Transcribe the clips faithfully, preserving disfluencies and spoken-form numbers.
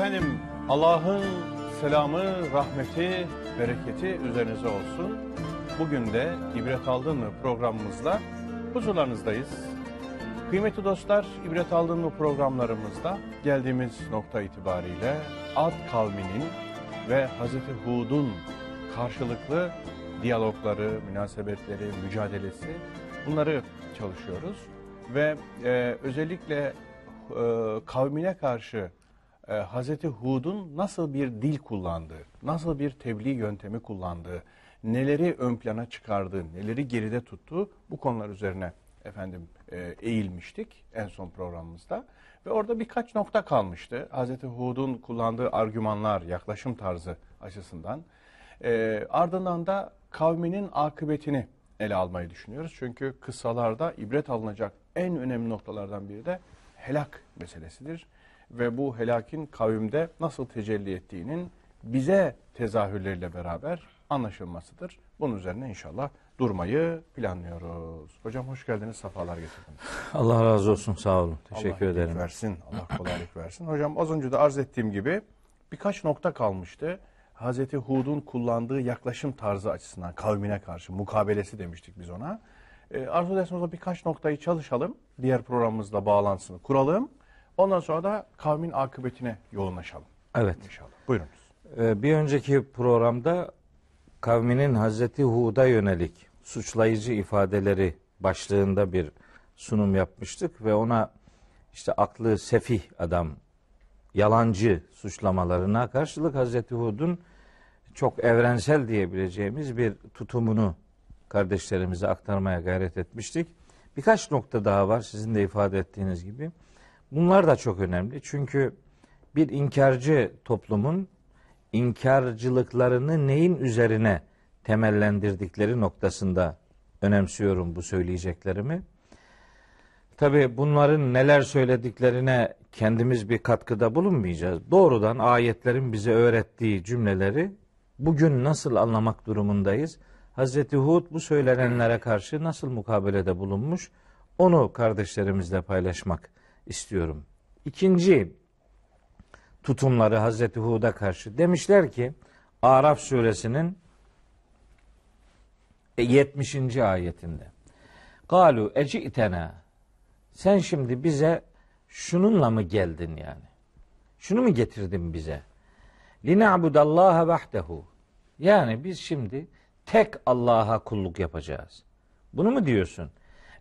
Efendim Allah'ın selamı, rahmeti, bereketi üzerinize olsun. Bugün de İbret Aldın mı programımızla huzurlarınızdayız. Kıymetli dostlar, İbret Aldın mı programlarımızda geldiğimiz nokta itibariyle Ad kavminin ve Hazreti Hud'un karşılıklı diyalogları, münasebetleri, mücadelesi, bunları çalışıyoruz. Ve e, özellikle e, kavmine karşı e, Hazreti Hud'un nasıl bir dil kullandığı, nasıl bir tebliğ yöntemi kullandığı, neleri ön plana çıkardığı, neleri geride tuttuğu, bu konular üzerine efendim e, eğilmiştik en son programımızda. Ve orada birkaç nokta kalmıştı. Hazreti Hud'un kullandığı argümanlar, yaklaşım tarzı açısından. E, ardından da kavminin akıbetini ele almayı düşünüyoruz. Çünkü kıssalarda ibret alınacak en önemli noktalardan biri de helak meselesidir. Ve bu helakin kavimde nasıl tecelli ettiğinin bize tezahürleriyle beraber anlaşılmasıdır. Bunun üzerine inşallah durmayı planlıyoruz. Hocam hoş geldiniz, sefalar getirdiniz. Allah razı olsun, sağ olun. Teşekkür Allah ederim. Versin, Allah kolaylık versin. Hocam az önce de arz ettiğim gibi birkaç nokta kalmıştı. Hazreti Hud'un kullandığı yaklaşım tarzı açısından kavmine karşı mukabelesi demiştik biz ona. E, arzu ederseniz birkaç noktayı çalışalım. Diğer programımızla bağlantısını kuralım. Ondan sonra da kavmin akıbetine yoğunlaşalım. Evet. İnşallah. Buyurunuz. E, bir önceki programda kavminin Hazreti Hud'a yönelik suçlayıcı ifadeleri başlığında bir sunum yapmıştık ve ona işte aklı sefih adam, yalancı suçlamalarına karşılık Hazreti Hud'un çok evrensel diyebileceğimiz bir tutumunu kardeşlerimize aktarmaya gayret etmiştik. Birkaç nokta daha var sizin de ifade ettiğiniz gibi. Bunlar da çok önemli çünkü bir inkarcı toplumun inkarcılıklarını neyin üzerine temellendirdikleri noktasında önemsiyorum bu söyleyeceklerimi. Tabii bunların neler söylediklerine kendimiz bir katkıda bulunmayacağız. Doğrudan ayetlerin bize öğrettiği cümleleri bugün nasıl anlamak durumundayız? Hazreti Hud bu söylenenlere karşı nasıl mukabelede bulunmuş? Onu kardeşlerimizle paylaşmak istiyorum. İkinci tutumları Hazreti Hud'a karşı. Demişler ki Araf suresinin yetmişinci ayetinde. Kalu ecitena. Sen şimdi bize şununla mı geldin yani? Şunu mu getirdin bize? Lina'budallaha vahdehu. Yani biz şimdi tek Allah'a kulluk yapacağız. Bunu mu diyorsun?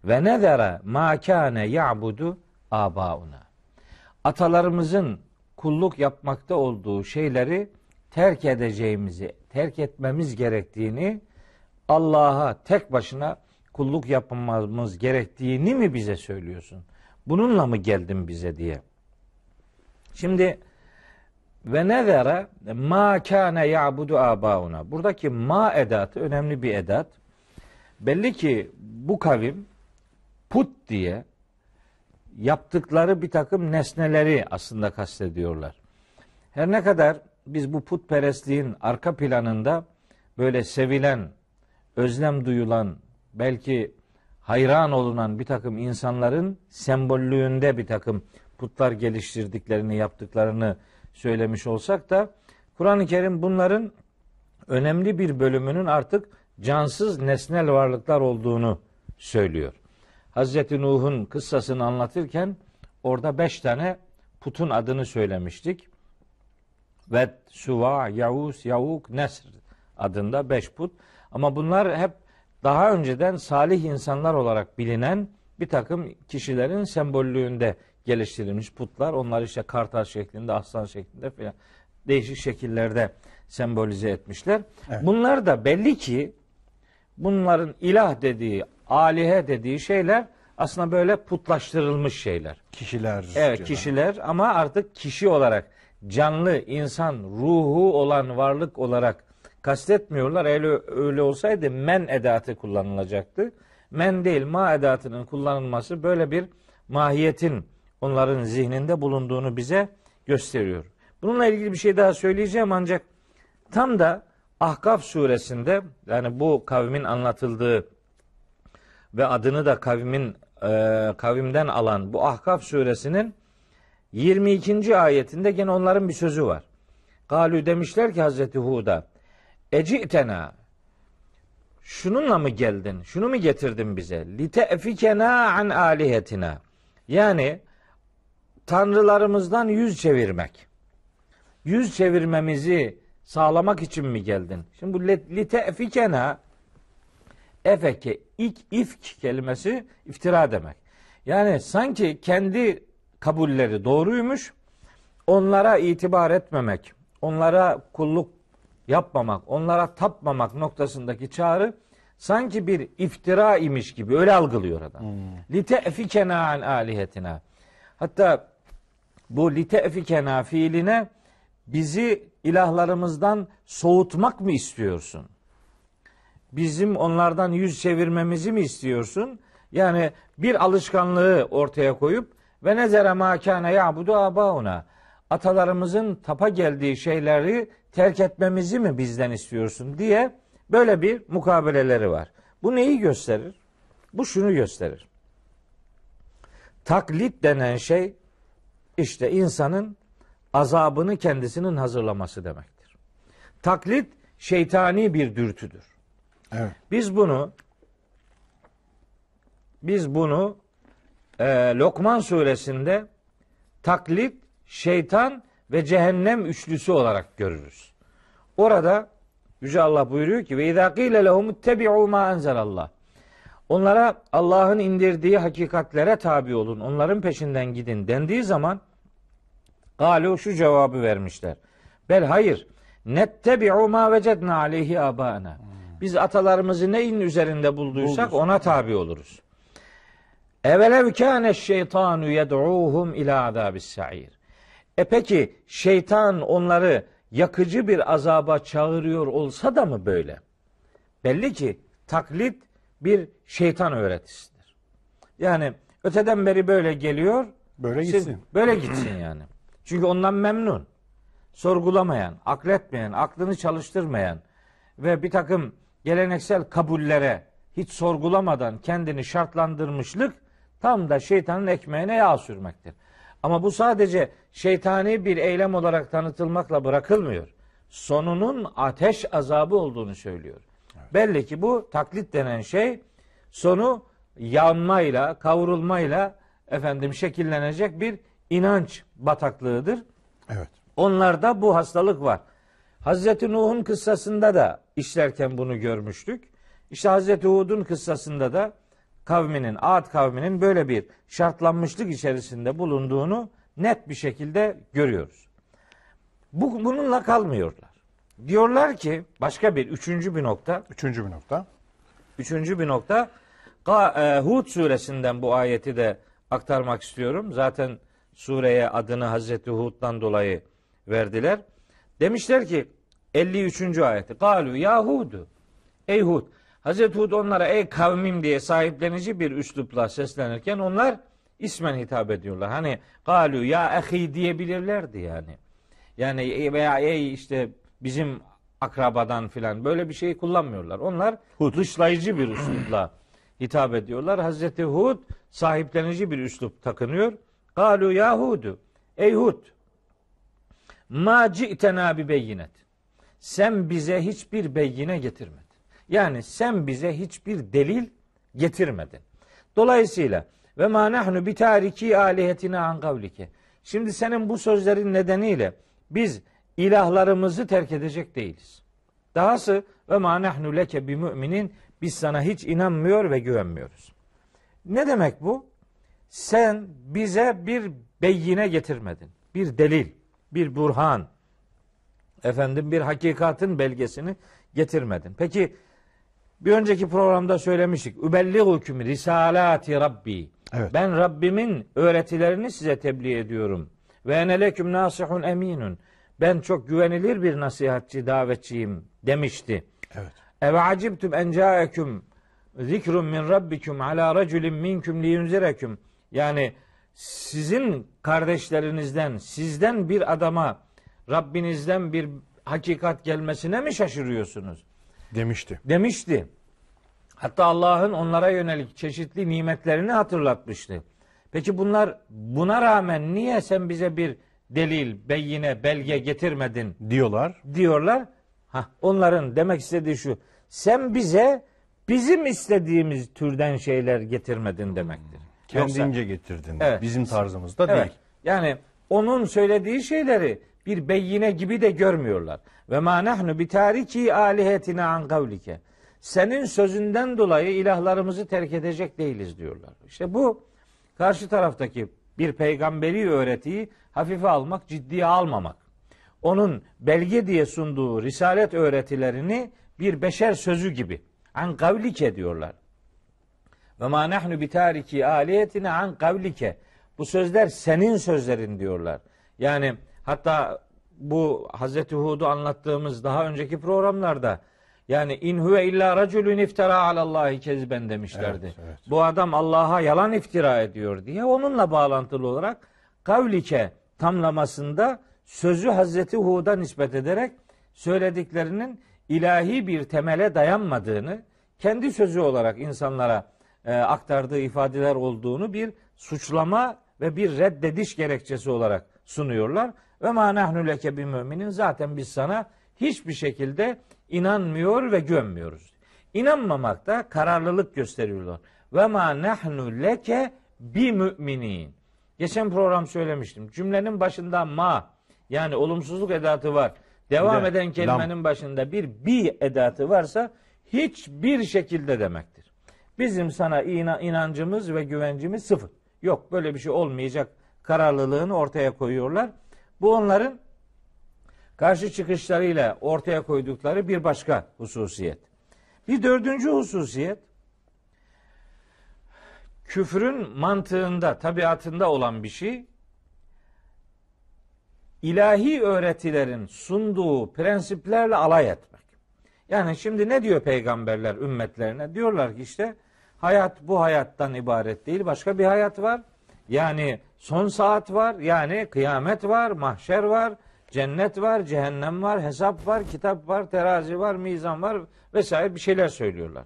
Ve nezere ma kâne ya'budu abauna. Atalarımızın kulluk yapmakta olduğu şeyleri terk edeceğimizi, terk etmemiz gerektiğini, Allah'a tek başına kulluk yapmamız gerektiğini mi bize söylüyorsun? Bununla mı geldin bize diye. Şimdi ve nezere ma kâne ya'budu âbâuna. Buradaki ma edatı önemli bir edat. Belli ki bu kavim put diye yaptıkları bir takım nesneleri aslında kastediyorlar. Her ne kadar biz bu putperestliğin arka planında böyle sevilen, özlem duyulan, belki hayran olunan bir takım insanların sembollüğünde bir takım putlar geliştirdiklerini, yaptıklarını söylemiş olsak da Kur'an-ı Kerim bunların önemli bir bölümünün artık cansız nesnel varlıklar olduğunu söylüyor. Hazreti Nuh'un kıssasını anlatırken orada beş tane putun adını söylemiştik. Ved, Suva, Yavuz, Yavuk, Nesr adında beş put. Ama bunlar hep daha önceden salih insanlar olarak bilinen bir takım kişilerin sembollüğünde geliştirilmiş putlar. Onlar işte kartal şeklinde, aslan şeklinde falan değişik şekillerde sembolize etmişler. Evet. Bunlar da belli ki bunların ilah dediği, alihe dediği şeyler aslında böyle putlaştırılmış şeyler. Kişiler. Evet, kişiler ama artık kişi olarak canlı insan ruhu olan varlık olarak kastetmiyorlar. Öyle, öyle olsaydı men edatı kullanılacaktı. Men değil ma edatının kullanılması böyle bir mahiyetin onların zihninde bulunduğunu bize gösteriyor. Bununla ilgili bir şey daha söyleyeceğim ancak tam da Ahkaf suresinde yani bu kavmin anlatıldığı ve adını da kavmin e, kavimden alan bu Ahkaf suresinin yirmi ikinci ayetinde gene onların bir sözü var. Galü demişler ki Hazreti Hud'a, ecitena, şununla mı geldin, şunu mu getirdin bize? Litefikena an alihetina. Yani tanrılarımızdan yüz çevirmek. Yüz çevirmemizi sağlamak için mi geldin? Şimdi bu litefikena, efeke, ik, ifk kelimesi iftira demek. Yani sanki kendi kabulleri doğruymuş, onlara itibar etmemek, onlara kulluk yapmamak, onlara tapmamak noktasındaki çağrı sanki bir iftira imiş gibi öyle algılıyor adam. Litefikena an alihetina. Hatta bu litefikena fiiline bizi ilahlarımızdan soğutmak mı istiyorsun? Bizim onlardan yüz çevirmemizi mi istiyorsun? Yani bir alışkanlığı ortaya koyup ve nezere mâ kâne ya'budu âbâuna, atalarımızın tapa geldiği şeyleri terk etmemizi mi bizden istiyorsun diye böyle bir mukabeleleri var. Bu neyi gösterir? Bu şunu gösterir. Taklit denen şey işte insanın azabını kendisinin hazırlaması demektir. Taklit şeytani bir dürtüdür. Evet. Biz bunu biz bunu e, Lokman suresinde taklit, şeytan ve cehennem üçlüsü olarak görürüz. Orada Yüce Allah buyuruyor ki ve izâ qîle lehumuttebi'û mâ enzelallah. Onlara Allah'ın indirdiği hakikatlere tabi olun, onların peşinden gidin dendiği zaman galu şu cevabı vermişler. Bel hayır. Nettebi'u ma vecedna aleyhi abana. Biz atalarımızı neyin üzerinde bulduysak ona tabi oluruz. Evelev kâne şeytanu yed'uhum ila azabis sair. E peki şeytan onları yakıcı bir azaba çağırıyor olsa da mı böyle? Belli ki taklit bir şeytan öğretisidir. Yani öteden beri böyle geliyor. Böyle gitsin. Böyle gitsin yani. Çünkü ondan memnun. Sorgulamayan, akletmeyen, aklını çalıştırmayan ve bir takım geleneksel kabullere hiç sorgulamadan kendini şartlandırmışlık tam da şeytanın ekmeğine yağ sürmektir. Ama bu sadece şeytani bir eylem olarak tanıtılmakla bırakılmıyor. Sonunun ateş azabı olduğunu söylüyor. Evet. Belli ki bu taklit denen şey sonu yanmayla, kavrulmayla efendim şekillenecek bir İnanç bataklığıdır. Evet. Onlarda bu hastalık var. Hazreti Nuh'un kıssasında da işlerken bunu görmüştük. İşte Hazreti Hud'un kıssasında da kavminin, Ad kavminin böyle bir şartlanmışlık içerisinde bulunduğunu net bir şekilde görüyoruz. Bu, bununla kalmıyorlar. Diyorlar ki başka bir üçüncü bir nokta. Üçüncü bir nokta. Üçüncü bir nokta. Hud suresinden bu ayeti de aktarmak istiyorum. Zaten sureye adını Hazreti Hud'dan dolayı verdiler. Demişler ki elli üçüncü ayeti. Galu ya Hud'u. Ey Hud. Hazreti Hud onlara ey kavmim diye sahiplenici bir üslupla seslenirken onlar ismen hitap ediyorlar. Hani galu ya ahi diyebilirlerdi yani. Yani veya ey işte bizim akrabadan filan böyle bir şey kullanmıyorlar. Onlar Hud. Dışlayıcı bir üslupla hitap ediyorlar. Hazreti Hud sahiplenici bir üslup takınıyor. Galu Yahudu, ey Hud, ma ci'tena bi beyinet. Sen bize hiçbir beyine getirmedin. Yani sen bize hiçbir delil getirmedin. Dolayısıyla ve ma nahnu bi tariki alihetina an kavlike. Şimdi senin bu sözlerin nedeniyle biz ilahlarımızı terk edecek değiliz. Dahası ve ma nahnu leke bi müminin, biz sana hiç inanmıyor ve güvenmiyoruz. Ne demek bu? Sen bize bir beyine getirmedin. Bir delil, bir burhan, efendim bir hakikatin belgesini getirmedin. Peki bir önceki programda söylemiştik. Übelligukum risalati rabbi. Evet. Ben Rabbimin öğretilerini size tebliğ ediyorum. Ve ene leküm nasihun eminun. Ben çok güvenilir bir nasihatçi, davetçiyim demişti. Evet. Eve acibtum en ca'ekum zikrun min rabbikum ala raculin minkum liyunzirekum. Yani sizin kardeşlerinizden, sizden bir adama Rabbinizden bir hakikat gelmesine mi şaşırıyorsunuz? Demişti. Demişti. Hatta Allah'ın onlara yönelik çeşitli nimetlerini hatırlatmıştı. Peki bunlar buna rağmen niye sen bize bir delil, beyine, belge getirmedin diyorlar. Diyorlar. Hah, onların demek istediği şu. Sen bize bizim istediğimiz türden şeyler getirmedin demektir. Kendince Yoksa, getirdin. Evet, bizim tarzımızda evet, değil. Yani onun söylediği şeyleri bir beyine gibi de görmüyorlar. Ve ma nahnu bi tariki alihetina an kavlike. Senin sözünden dolayı ilahlarımızı terk edecek değiliz diyorlar. İşte bu karşı taraftaki bir peygamberi öğretiyi hafife almak, ciddiye almamak. Onun belge diye sunduğu risalet öğretilerini bir beşer sözü gibi an kavlike diyorlar. Ve ma nahnu bi tariki alihetina an kavlike. Bu sözler senin sözlerin diyorlar. Yani hatta bu Hazreti Hud'u anlattığımız daha önceki programlarda yani in huve illa raculun iftara alallahi kezben demişlerdi. Evet, evet. Bu adam Allah'a yalan iftira ediyor diye onunla bağlantılı olarak kavlike tamlamasında sözü Hazreti Hud'a nispet ederek söylediklerinin ilahi bir temele dayanmadığını, kendi sözü olarak insanlara e, aktardığı ifadeler olduğunu bir suçlama ve bir reddediş gerekçesi olarak sunuyorlar. Ve ma nahnu leke bi müminin, zaten biz sana hiçbir şekilde inanmıyor ve gömüyoruz. İnanmamakta kararlılık gösteriyorlar. Ve ma nahnu leke bi müminin. Geçen program söylemiştim. Cümlenin başında ma yani olumsuzluk edatı var. Devam de, eden kelimenin lam. başında bir bi edatı varsa hiçbir şekilde demektir. Bizim sana inancımız ve güvencimiz sıfır. Yok, böyle bir şey olmayacak kararlılığını ortaya koyuyorlar. Bu onların karşı çıkışlarıyla ortaya koydukları bir başka hususiyet. Bir dördüncü hususiyet, küfrün mantığında, tabiatında olan bir şey, ilahi öğretilerin sunduğu prensiplerle alay etmek. Yani şimdi ne diyor peygamberler ümmetlerine? Diyorlar ki işte hayat bu hayattan ibaret değil, başka bir hayat var. Yani son saat var, yani kıyamet var, mahşer var, cennet var, cehennem var, hesap var, kitap var, terazi var, mizan var vesaire bir şeyler söylüyorlar.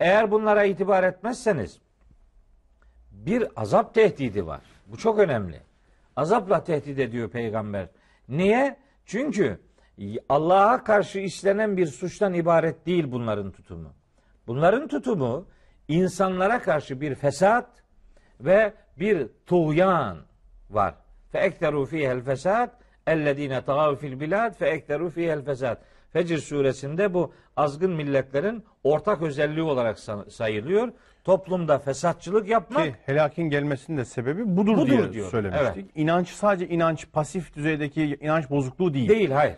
Eğer bunlara itibar etmezseniz bir azap tehdidi var. Bu çok önemli. Azapla tehdit ediyor peygamber. Niye? Çünkü Allah'a karşı işlenen bir suçtan ibaret değil bunların tutumu. Bunların tutumu insanlara karşı bir fesat ve bir tuğyan var. Feekteru fihel fesat ellezine tağav fil bilad feekteru fihel fesat. Fecir suresinde bu azgın milletlerin ortak özelliği olarak sayılıyor. Toplumda fesatçılık yapmak. Ki helakin gelmesinin de sebebi budur, budur diye diyor. Söylemiştik. Evet. İnanç sadece inanç, pasif düzeydeki inanç bozukluğu değil. Değil, hayır.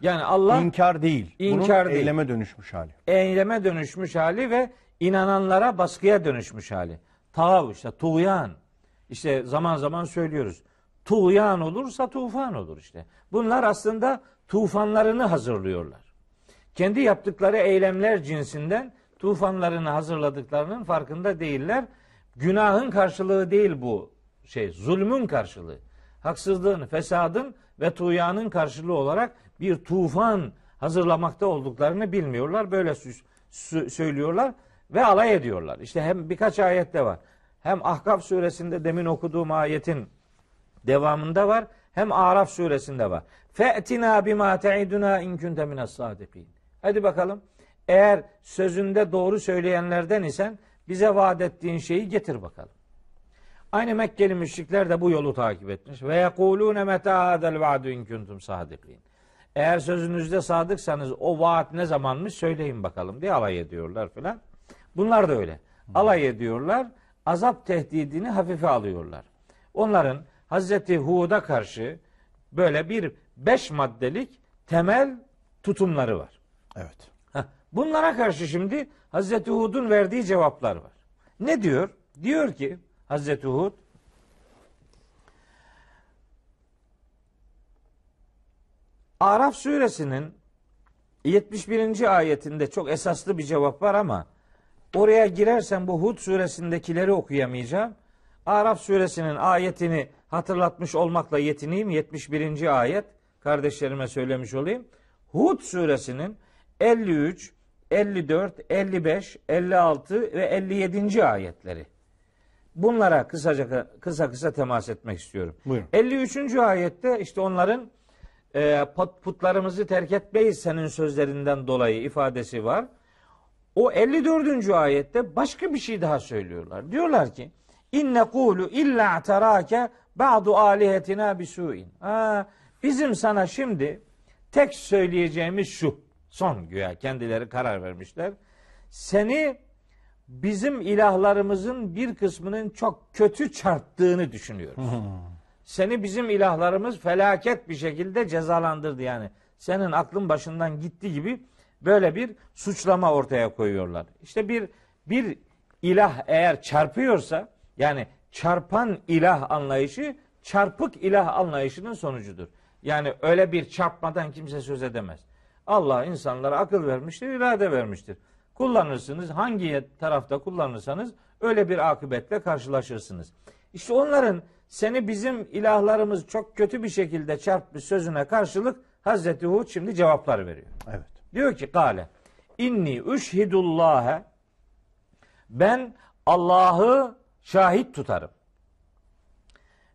Yani Allah... İnkar değil. İnkar Bunun değil. eyleme dönüşmüş hali. Eyleme dönüşmüş hali ve inananlara baskıya dönüşmüş hali. Tağav işte, tuğyan. İşte zaman zaman söylüyoruz. Tuğyan olursa tufan olur işte. Bunlar aslında tufanlarını hazırlıyorlar. Kendi yaptıkları eylemler cinsinden tufanlarını hazırladıklarının farkında değiller. Günahın karşılığı değil bu şey, zulmün karşılığı. Haksızlığın, fesadın ve tuğyanın karşılığı olarak bir tufan hazırlamakta olduklarını bilmiyorlar. Böyle söylüyorlar ve alay ediyorlar. İşte hem birkaç ayette var. Hem Ahkaf suresinde demin okuduğum ayetin devamında var. Hem Araf suresinde var. Fe'tina bima te'iduna in kunte minas sadikin. Hadi bakalım. Eğer sözünde doğru söyleyenlerden isen bize vaat ettiğin şeyi getir bakalım. Aynı Mekkeli müşrikler de bu yolu takip etmiş. Ve yekulune meta hadel vaadu in kuntum sadikin. Eğer sözünüzde sadıksanız o vaat ne zamanmış söyleyin bakalım diye alay ediyorlar filan. Bunlar da öyle. Alay ediyorlar. Azap tehdidini hafife alıyorlar. Onların Hazreti Hud'a karşı böyle bir beş maddelik temel tutumları var. Evet. Bunlara karşı şimdi Hazreti Hud'un verdiği cevaplar var. Ne diyor? Diyor ki Hazreti Hud, Araf suresinin yetmiş birinci ayetinde çok esaslı bir cevap var ama oraya girersem bu Hud suresindekileri okuyamayacağım. Araf suresinin ayetini hatırlatmış olmakla yetineyim. yetmiş birinci ayet, kardeşlerime söylemiş olayım. Hud suresinin elli üç, elli dört, elli beş, elli altı ve elli yedinci ayetleri. Bunlara kısaca kısa kısa temas etmek istiyorum. Buyurun. elli üçüncü ayette işte onların e, putlarımızı terk etmeyiz senin sözlerinden dolayı ifadesi var. O elli dördüncü ayette başka bir şey daha söylüyorlar. Diyorlar ki inne kulu illa terake ba'du alihetina bisu'in. Aa, bizim sana şimdi tek söyleyeceğimiz şu. Son güya kendileri karar vermişler. Seni bizim ilahlarımızın bir kısmının çok kötü çarptığını düşünüyoruz. Hmm. Seni bizim ilahlarımız felaket bir şekilde cezalandırdı yani. Senin aklın başından gitti gibi böyle bir suçlama ortaya koyuyorlar. İşte bir bir ilah eğer çarpıyorsa yani çarpan ilah anlayışı çarpık ilah anlayışının sonucudur. Yani öyle bir çarpmadan kimse söz edemez. Allah insanlara akıl vermiştir, irade vermiştir. Kullanırsınız, hangi tarafta kullanırsanız öyle bir akıbetle karşılaşırsınız. İşte onların seni bizim ilahlarımız çok kötü bir şekilde çarptı sözüne karşılık Hazreti Hud şimdi cevaplar veriyor. Evet. Diyor ki kale inni üşhidullâhe, ben Allah'ı şahit tutarım.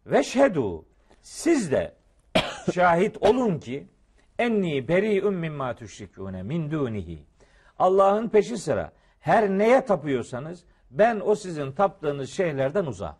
Ve şhedû, siz de şahit olun ki enni beri'un mimma tüşrikûne min dûnihi. Allah'ın peşi sıra her neye tapıyorsanız ben o sizin taptığınız şeylerden uzak.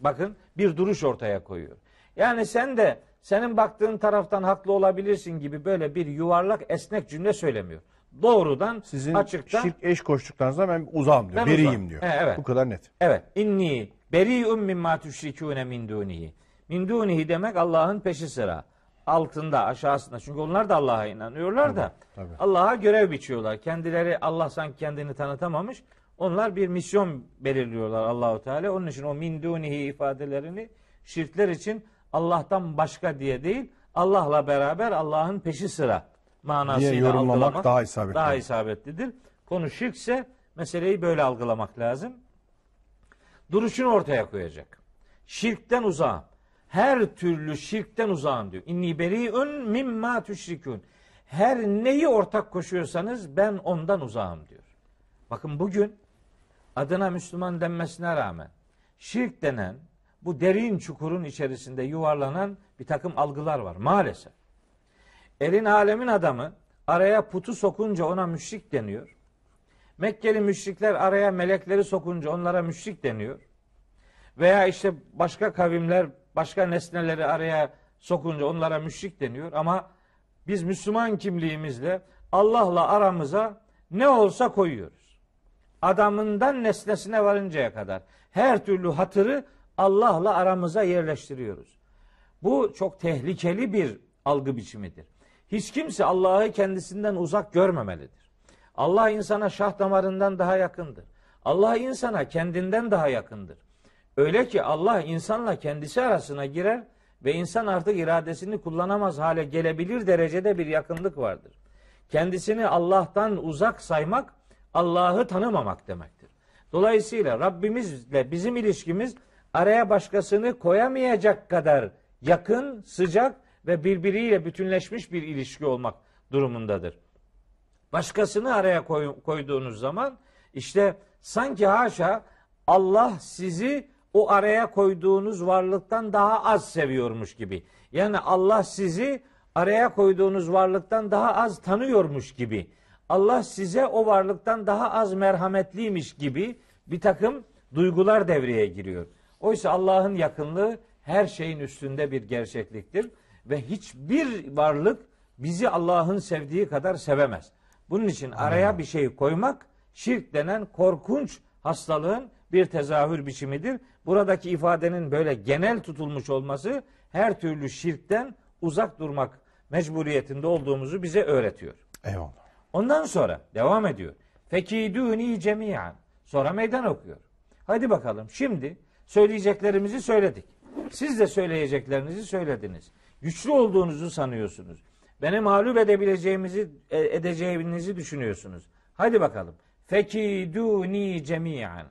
Bakın bir duruş ortaya koyuyor. Yani sen de senin baktığın taraftan haklı olabilirsin gibi böyle bir yuvarlak esnek cümle söylemiyor. Doğrudan sizin açıktan. Sizin şirk eş koştuklarınızda ben uzağım diyor. Ben beriyim uzağım diyor. He, evet. Bu kadar net. Evet. İnni beriyum mimma tüşrikûne min dûnihi. Min dûnihi demek Allah'ın peşi sıra. Altında, aşağısında. Çünkü onlar da Allah'a inanıyorlar tabii, da tabii. Allah'a görev biçiyorlar. Kendileri Allah sanki kendini tanıtamamış. Onlar bir misyon belirliyorlar Allahu Teala. Onun için o min dunihi ifadelerini şirkler için Allah'tan başka diye değil, Allah'la beraber Allah'ın peşi sıra manasıyla diye yorumlamak daha isabetli. Daha isabetlidir. Konu şirkse meseleyi böyle algılamak lazım. Duruşunu ortaya koyacak. Şirkten uzağım. Her türlü şirkten uzağım diyor. İnni beri'un mimma tüşrikûn. Her neyi ortak koşuyorsanız ben ondan uzağım diyor. Bakın bugün adına Müslüman denmesine rağmen şirk denen bu derin çukurun içerisinde yuvarlanan bir takım algılar var maalesef. Elin alemin adamı araya putu sokunca ona müşrik deniyor. Mekkeli müşrikler araya melekleri sokunca onlara müşrik deniyor. Veya işte başka kavimler başka nesneleri araya sokunca onlara müşrik deniyor ama biz Müslüman kimliğimizle Allah'la aramıza ne olsa koyuyoruz. Adamından nesnesine varıncaya kadar her türlü hatırı Allah'la aramıza yerleştiriyoruz. Bu çok tehlikeli bir algı biçimidir. Hiç kimse Allah'ı kendisinden uzak görmemelidir. Allah insana şah damarından daha yakındır. Allah insana kendinden daha yakındır. Öyle ki Allah insanla kendisi arasına girer ve insan artık iradesini kullanamaz hale gelebilir derecede bir yakınlık vardır. Kendisini Allah'tan uzak saymak, Allah'ı tanımamak demektir. Dolayısıyla Rabbimizle bizim ilişkimiz araya başkasını koyamayacak kadar yakın, sıcak ve birbiriyle bütünleşmiş bir ilişki olmak durumundadır. Başkasını araya koy, koyduğunuz zaman işte sanki haşa Allah sizi o araya koyduğunuz varlıktan daha az seviyormuş gibi. Yani Allah sizi araya koyduğunuz varlıktan daha az tanıyormuş gibi. Allah size o varlıktan daha az merhametliymiş gibi bir takım duygular devreye giriyor. Oysa Allah'ın yakınlığı her şeyin üstünde bir gerçekliktir. Ve hiçbir varlık bizi Allah'ın sevdiği kadar sevemez. Bunun için araya bir şey koymak şirk denen korkunç hastalığın bir tezahür biçimidir. Buradaki ifadenin böyle genel tutulmuş olması her türlü şirkten uzak durmak mecburiyetinde olduğumuzu bize öğretiyor. Eyvallah. Ondan sonra devam ediyor. Fekidûni cemiyan. Sonra meydan okuyor. Hadi bakalım şimdi söyleyeceklerimizi söyledik. Siz de söyleyeceklerinizi söylediniz. Güçlü olduğunuzu sanıyorsunuz. Beni mağlup edebileceğimizi edeceğinizi düşünüyorsunuz. Hadi bakalım. Fekidûni cemiyan.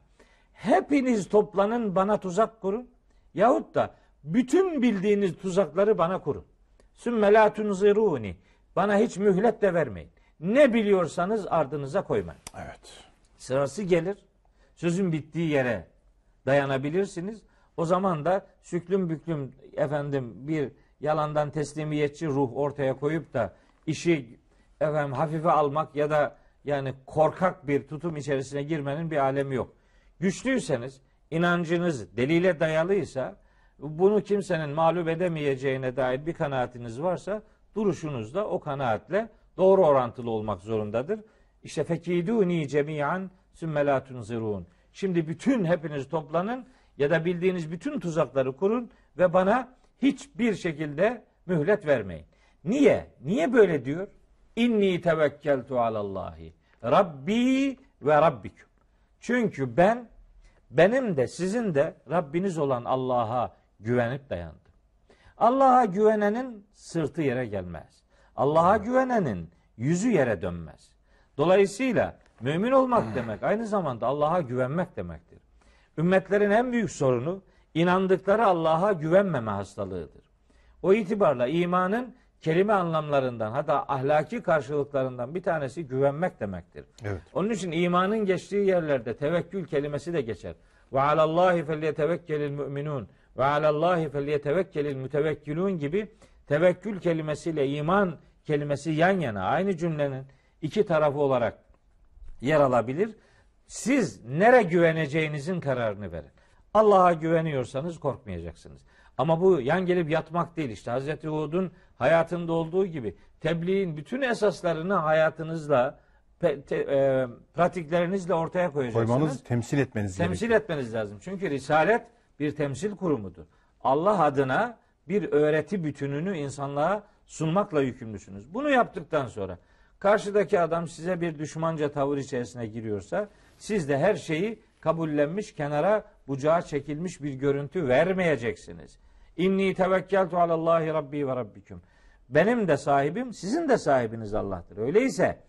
Hepiniz toplanın bana tuzak kurun yahut da bütün bildiğiniz tuzakları bana kurun. Sümme la tunziruni. Bana hiç mühlet de vermeyin. Ne biliyorsanız ardınıza koymayın. Evet. Sırası gelir. Sözün bittiği yere dayanabilirsiniz. O zaman da süklüm büklüm efendim bir yalandan teslimiyetçi ruh ortaya koyup da işi efendim hafife almak ya da yani korkak bir tutum içerisine girmenin bir alemi yok. Güçlüyseniz, inancınız delile dayalıysa, bunu kimsenin mağlup edemeyeceğine dair bir kanaatiniz varsa duruşunuz da o kanaatle doğru orantılı olmak zorundadır. İşte fekidûni cemiyan sümme lâ tunzirûn. Şimdi bütün hepiniz toplanın ya da bildiğiniz bütün tuzakları kurun ve bana hiçbir şekilde mühlet vermeyin. Niye? Niye böyle diyor? İnni tevekkeltu alallahi Rabbi ve Rabbiküm. Çünkü ben benim de sizin de Rabbiniz olan Allah'a güvenip dayandım. Allah'a güvenenin sırtı yere gelmez. Allah'a güvenenin yüzü yere dönmez. Dolayısıyla mümin olmak demek aynı zamanda Allah'a güvenmek demektir. Ümmetlerin en büyük sorunu inandıkları Allah'a güvenmeme hastalığıdır. O itibarla imanın kelime anlamlarından hatta ahlaki karşılıklarından bir tanesi güvenmek demektir. Evet. Onun için imanın geçtiği yerlerde tevekkül kelimesi de geçer. Ve alallahi felyetevekkelil müminun ve alallahi felyetevekkelil mütevekkilun gibi tevekkül kelimesiyle iman kelimesi yan yana aynı cümlenin iki tarafı olarak yer alabilir. Siz nereye güveneceğinizin kararını verin. Allah'a güveniyorsanız korkmayacaksınız. Ama bu yan gelip yatmak değil. İşte Hazreti Uğud'un hayatında olduğu gibi tebliğin bütün esaslarını hayatınızla, pe, te, e, pratiklerinizle ortaya koyacaksınız. Koymanız, temsil etmeniz Temsil gerekiyor. etmeniz lazım. Çünkü Risalet bir temsil kurumudur. Allah adına bir öğreti bütününü insanlığa sunmakla yükümlüsünüz. Bunu yaptıktan sonra karşıdaki adam size bir düşmanca tavır içerisine giriyorsa siz de her şeyi kabullenmiş, kenara bucağa çekilmiş bir görüntü vermeyeceksiniz. İnni tevekkeltu alallahi Rabbi ve Rabbiküm. Benim de sahibim, sizin de sahibiniz Allah'tır. Öyleyse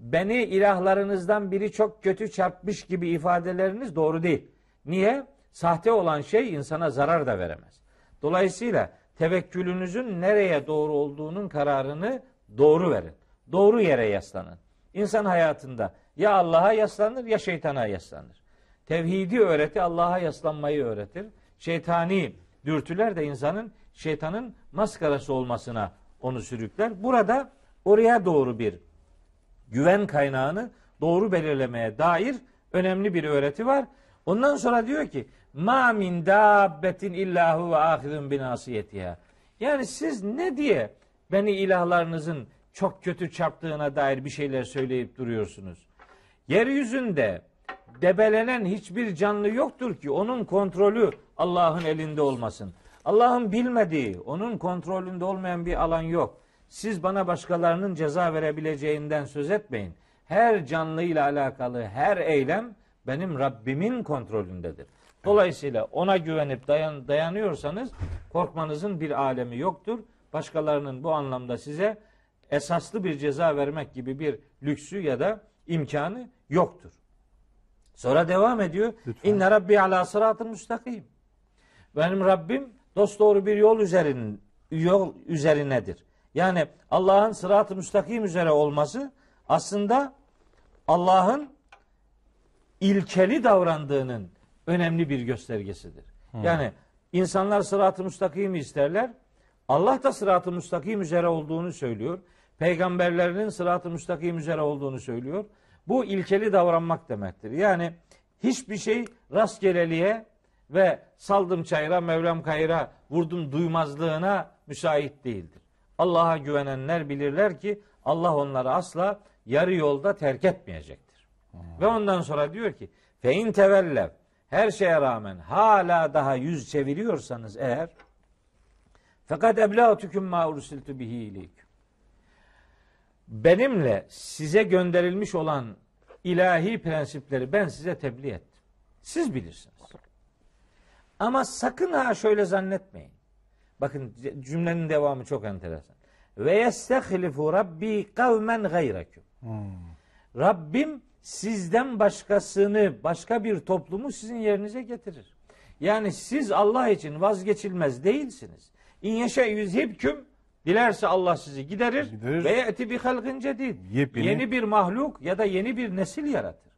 beni ilahlarınızdan biri çok kötü çarpmış gibi ifadeleriniz doğru değil. Niye? Sahte olan şey insana zarar da veremez. Dolayısıyla tevekkülünüzün nereye doğru olduğunun kararını doğru verin. Doğru yere yaslanın. İnsan hayatında ya Allah'a yaslanır ya şeytana yaslanır. Tevhidi öğreti Allah'a yaslanmayı öğretir. Şeytani dürtüler de insanın şeytanın maskarası olmasına onu sürükler. Burada oraya doğru bir güven kaynağını doğru belirlemeye dair önemli bir öğreti var. Ondan sonra diyor ki ma min dabbetin illa huve ahidun bi nasiyetiha. Yani siz ne diye beni ilahlarınızın çok kötü çarptığına dair bir şeyler söyleyip duruyorsunuz. Yeryüzünde debelenen hiçbir canlı yoktur ki onun kontrolü Allah'ın elinde olmasın. Allah'ın bilmediği, onun kontrolünde olmayan bir alan yok. Siz bana başkalarının ceza verebileceğinden söz etmeyin. Her canlıyla alakalı her eylem benim Rabbimin kontrolündedir. Dolayısıyla ona güvenip dayan, dayanıyorsanız korkmanızın bir alemi yoktur. Başkalarının bu anlamda size esaslı bir ceza vermek gibi bir lüksü ya da imkanı yoktur. Sonra devam ediyor. Lütfen. İnne Rabbi ala sıratın müstakim. Benim Rabbim dosdoğru bir yol üzerin, yol üzerinedir. Yani Allah'ın sırat-ı müstakim üzere olması aslında Allah'ın ilkeli davrandığının önemli bir göstergesidir. Hmm. Yani insanlar sırat-ı müstakimi isterler. Allah da sırat-ı müstakim üzere olduğunu söylüyor. Peygamberlerinin sırat-ı müstakim üzere olduğunu söylüyor. Bu ilkeli davranmak demektir. Yani hiçbir şey rastgeleliğe ve saldım çayıra, Mevlam kayıra, vurdum duymazlığına müsait değildir. Allah'a güvenenler bilirler ki Allah onları asla yarı yolda terk etmeyecektir. Hmm. Ve ondan sonra diyor ki fein tevellev, her şeye rağmen hala daha yüz çeviriyorsanız eğer fakat eblâtüküm mâ ursiltü bihi ileyküm. Benimle size gönderilmiş olan ilahi prensipleri ben size tebliğ ettim. Siz bilirsiniz. Ama sakın ha şöyle zannetmeyin. Bakın cümlenin devamı çok enteresan. Ve yestehlifu Rabbi kavmen gayreküm. Rabbim sizden başkasını, başka bir toplumu sizin yerinize getirir. Yani siz Allah için vazgeçilmez değilsiniz. İn yeşe yüzhibküm. Dilerse Allah sizi giderir, giderir. Ve eti bi halgin cedid. Yepyeni. Yeni bir mahluk ya da yeni bir nesil yaratır.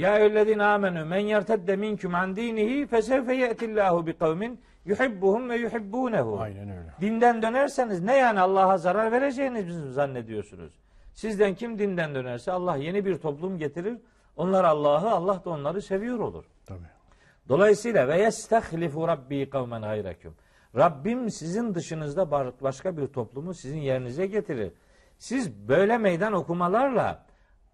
Ya eyyühellezine âmenû men yertedde minküm an dinihi fesevfe ye'tillâhu bi kavmin yuhibbuhum ve yuhibbûnehu. Aynen öyle. Dinden dönerseniz ne yani Allah'a zarar vereceğinizi mi zannediyorsunuz? Sizden kim dinden dönerse Allah yeni bir toplum getirir. Onlar Allah'ı, Allah da onları seviyor olur. Tabii. Dolayısıyla ve yestehlifu rabbi kavmen hayrakum. Rabbim sizin dışınızda başka bir toplumu sizin yerinize getirir. Siz böyle meydan okumalarla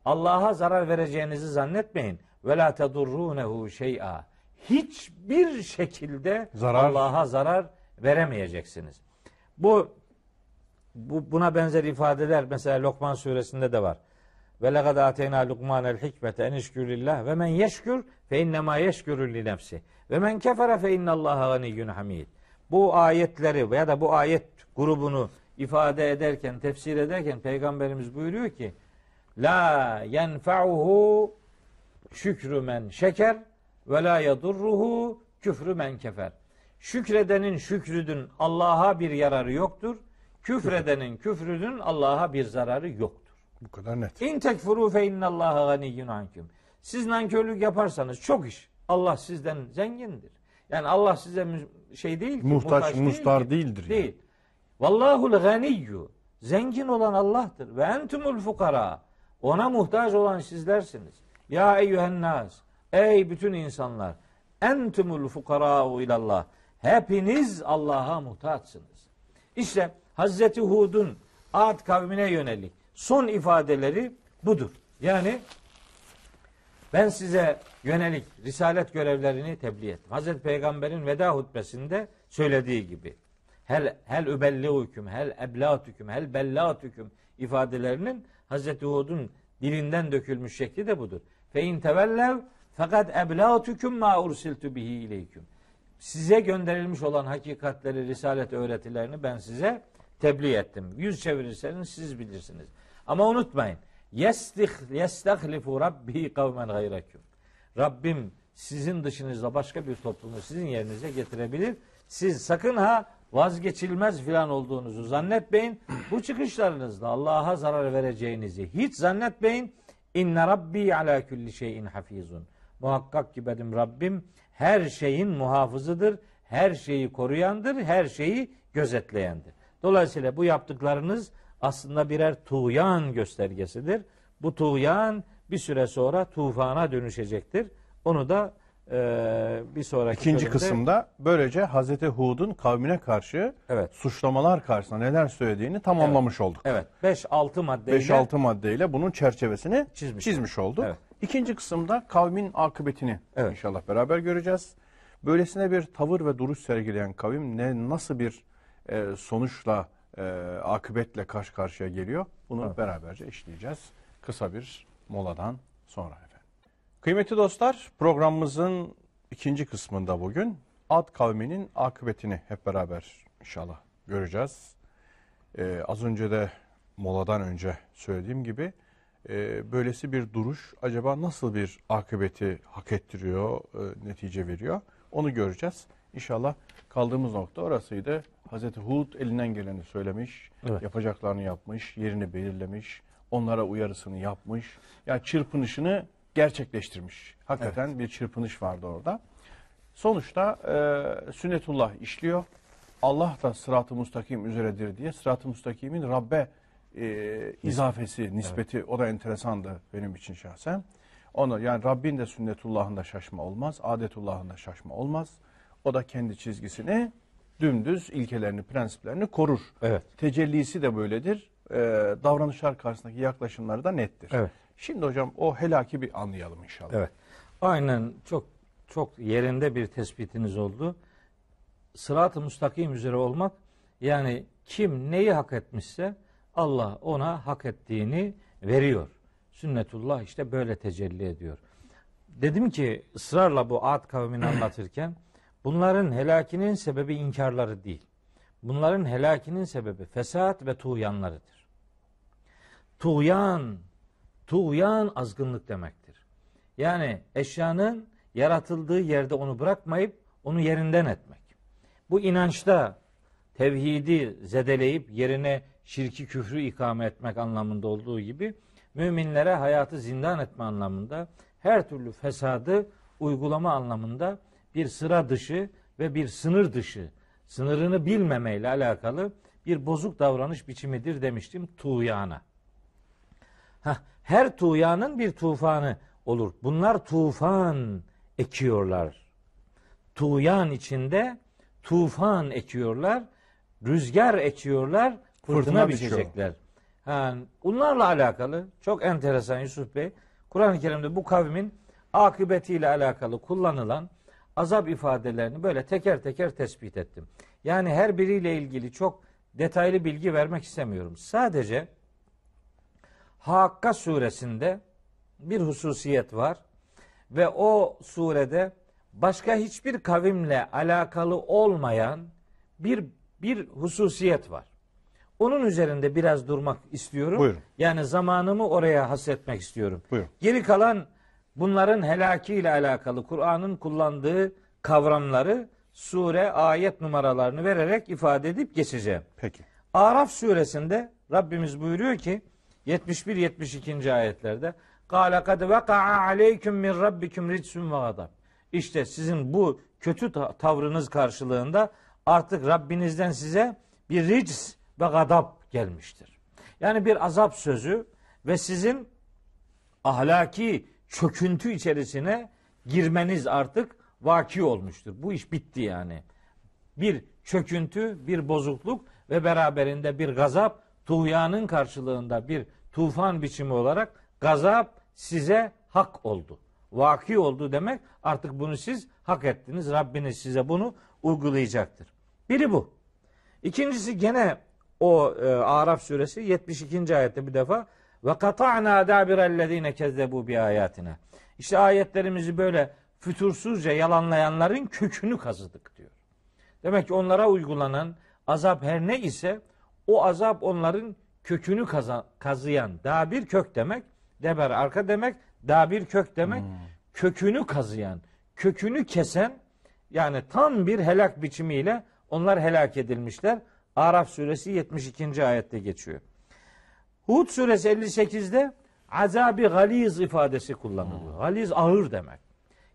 Allah'a zarar vereceğinizi zannetmeyin. Ve la tedurrunehu şey'a. Hiçbir şekilde zarar. Allah'a zarar veremeyeceksiniz. Bu, bu buna benzer ifadeler mesela Lokman suresinde de var. Ve lekad ateyna Lukmanel hikmete en işkür lillah ve men yeşkür fe innema yeşkürü li nefsi ve men kefere fe innallaha ganiyyun hamid. Bu ayetleri veya da bu ayet grubunu ifade ederken, tefsir ederken Peygamberimiz buyuruyor ki la yenfa'uhu şükrü men şeker ve la yadurruhu küfrü men kefer. Şükredenin şükrüdün Allah'a bir yararı yoktur. Küfredenin küfrüdün Allah'a bir zararı yoktur. Bu kadar net. İn tekfuru fe innallaha ganiyyun ankum. Siz nankörlük yaparsanız çok iş. Allah sizden zengindir. Yani Allah size şey değil ki, muhtaç, muhtaç muhtar değil değildir. Değil. Yani. Vallahul ganiyyu. Zengin olan Allah'tır. Ve entumul fukara. Ona muhtaç olan sizlersiniz. Ya eyyühennaz. Ey bütün insanlar. Entumul fukara'u ilallah. Hepiniz Allah'a muhtaçsınız. İşte Hazreti Hud'un Ad kavmine yönelik son ifadeleri budur. Yani ben size yönelik risalet görevlerini tebliğ ettim. Hazreti Peygamber'in veda hutbesinde söylediği gibi. Hel hel übelliğüküm, hel eblatüküm, hel bellatüküm ifadelerinin Hazreti Hud'un dilinden dökülmüş şekli de budur. Fe in tevellev fakat eblatüküm ma ursiltu bihi ileyküm. Size gönderilmiş olan hakikatleri, risalet öğretilerini ben size tebliğ ettim. Yüz çevirirseniz siz bilirsiniz. Ama unutmayın. Yestehlifu rabbi kavmen gayrakum. Rabbim sizin dışınızda başka bir toplumu sizin yerinize getirebilir. Siz sakın ha vazgeçilmez filan olduğunuzu zannetmeyin. Bu çıkışlarınızda Allah'a zarar vereceğinizi hiç zannetmeyin. İnne rabbi ala kulli şeyin hafizun. Muhakkak ki benim Rabbim her şeyin muhafızıdır. Her şeyi koruyandır. Her şeyi gözetleyendir. Dolayısıyla bu yaptıklarınız aslında birer tuğyan göstergesidir. Bu tuğyan bir süre sonra tufana dönüşecektir. Onu da e, bir sonraki İkinci bölümde... kısımda böylece Hazreti Hud'un kavmine karşı evet. suçlamalar karşısında neler söylediğini tamamlamış evet. olduk. Evet. beş altı maddeyle, beş altı maddeyle bunun çerçevesini çizmiş, çizmiş olduk. Evet. İkinci kısımda kavmin akıbetini evet. inşallah beraber göreceğiz. Böylesine bir tavır ve duruş sergileyen kavim ne nasıl bir e, sonuçla E, akıbetle karşı karşıya geliyor. Bunu evet. beraberce işleyeceğiz. Kısa bir moladan sonra efendim. Kıymetli dostlar, programımızın ikinci kısmında bugün Ad kavminin akıbetini hep beraber inşallah göreceğiz. E, az önce de moladan önce söylediğim gibi e, böylesi bir duruş acaba nasıl bir akıbeti hak ettiriyor, e, netice veriyor? Onu göreceğiz. İnşallah kaldığımız nokta orasıydı. Hazreti Hud elinden geleni söylemiş, evet. yapacaklarını yapmış, yerini belirlemiş, onlara uyarısını yapmış. Yani çırpınışını gerçekleştirmiş. Hakikaten evet. bir çırpınış vardı orada. Sonuçta e, sünnetullah işliyor. Allah da sırat-ı mustakim üzeredir diye sırat-ı mustakimin Rabbe e, izafesi, nispeti evet. o da enteresandı benim için şahsen. Onu, yani Rabbin de sünnetullahında şaşma olmaz, adetullahında şaşma olmaz. O da kendi çizgisini dümdüz ilkelerini, prensiplerini korur. Evet. Tecellisi de böyledir. Ee, davranışlar karşısındaki yaklaşımları da nettir. Evet. Şimdi hocam o helaki bir anlayalım inşallah. Evet. Aynen çok çok yerinde bir tespitiniz oldu. Sırat-ı müstakim üzere olmak yani kim neyi hak etmişse Allah ona hak ettiğini veriyor. Sünnetullah işte böyle tecelli ediyor. Dedim ki ısrarla bu Ad kavmini anlatırken bunların helakinin sebebi inkarları değil. Bunların helakinin sebebi fesat ve tuğyanlarıdır. Tuğyan, tuğyan azgınlık demektir. Yani eşyanın yaratıldığı yerde onu bırakmayıp onu yerinden etmek. Bu inançta tevhidi zedeleyip yerine şirki küfrü ikame etmek anlamında olduğu gibi müminlere hayatı zindan etme anlamında her türlü fesadı uygulama anlamında bir sıra dışı ve bir sınır dışı, sınırını bilmemeyle alakalı bir bozuk davranış biçimidir demiştim tuğyana. Heh, her tuğyanın bir tufanı olur. Bunlar tufan ekiyorlar. Tuğyan içinde tufan ekiyorlar, rüzgar ekiyorlar, fırtına, fırtına biçecekler. Yani bunlarla alakalı çok enteresan Yusuf Bey, Kur'an-ı Kerim'de bu kavmin akıbetiyle alakalı kullanılan azap ifadelerini böyle teker teker tespit ettim. Yani her biriyle ilgili çok detaylı bilgi vermek istemiyorum. Sadece Hakka suresinde bir hususiyet var ve o surede başka hiçbir kavimle alakalı olmayan bir bir hususiyet var. Onun üzerinde biraz durmak istiyorum. Buyurun. Yani zamanımı oraya hasretmek istiyorum. Buyurun. Geri kalan bunların helakiyle alakalı Kur'an'ın kullandığı kavramları sure, ayet numaralarını vererek ifade edip geçeceğim. Peki. Araf suresinde Rabbimiz buyuruyor ki yetmiş bir yetmiş iki. ayetlerde "Kâle kad veka'a aleyküm min rabbikum ridsün ve gadab." İşte sizin bu kötü tavrınız karşılığında artık Rabbinizden size bir rics ve gadab gelmiştir. Yani bir azap sözü ve sizin ahlaki çöküntü içerisine girmeniz artık vaki olmuştur. Bu iş bitti yani. Bir çöküntü, bir bozukluk ve beraberinde bir gazap, tuğyanın karşılığında bir tufan biçimi olarak gazap size hak oldu. Vaki oldu demek, artık bunu siz hak ettiniz. Rabbiniz size bunu uygulayacaktır. Biri bu. İkincisi gene o e, Araf suresi yetmiş ikinci. ayette bir defa ve kata'na dabirellezine kezzebu bi ayatina. İşte ayetlerimizi böyle fütursuzca yalanlayanların kökünü kazıdık diyor. Demek ki onlara uygulanan azap her ne ise o azap onların kökünü kaza, kazıyan. Dabir kök demek, deber arka demek, dabir kök demek. Hmm. Kökünü kazıyan, kökünü kesen, yani tam bir helak biçimiyle onlar helak edilmişler. Araf suresi yetmiş ikinci. ayette geçiyor. Hud suresi elli sekizde azabi galiz ifadesi kullanılıyor. Hmm. Galiz ağır demek.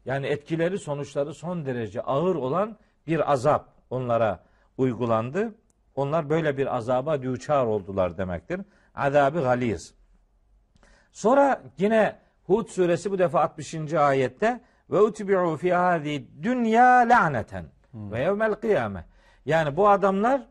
Yani etkileri, sonuçları son derece ağır olan bir azap onlara uygulandı. Onlar böyle bir azaba düçar oldular demektir. Azabi galiz. Sonra yine Hud suresi bu defa altmışıncı. ayette ve utbi'u fi hadi dünya laneten ve yevmel kıyame. Yani bu adamlar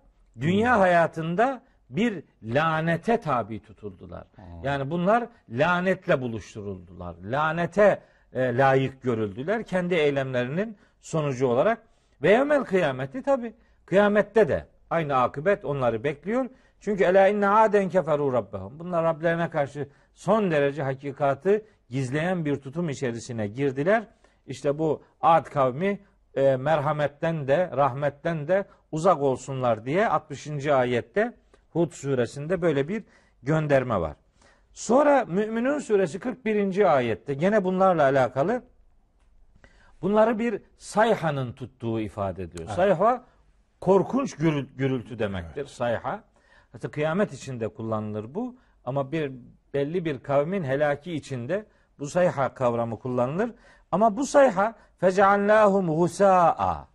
dünya hmm. hayatında bir lanete tabi tutuldular. Hmm. Yani bunlar lanetle buluşturuldular. Lanete e, layık görüldüler kendi eylemlerinin sonucu olarak. Ve yevmel kıyameti, tabi kıyamette de aynı akıbet onları bekliyor. Çünkü elâ inne âden keferû rabbehum. Bunlar Rablerine karşı son derece hakikatı gizleyen bir tutum içerisine girdiler. İşte bu Ad kavmi e, merhametten de rahmetten de uzak olsunlar diye altmışıncı. ayette Hud suresinde böyle bir gönderme var. Sonra Müminun suresi kırk birinci. ayette gene bunlarla alakalı bunları bir sayhanın tuttuğu ifade ediyor. Evet. Sayha korkunç gürültü demektir. Evet. Sayha. Hatta kıyamet içinde kullanılır bu ama bir belli bir kavmin helaki içinde bu sayha kavramı kullanılır. Ama bu sayha fec'allâhum husâ'a.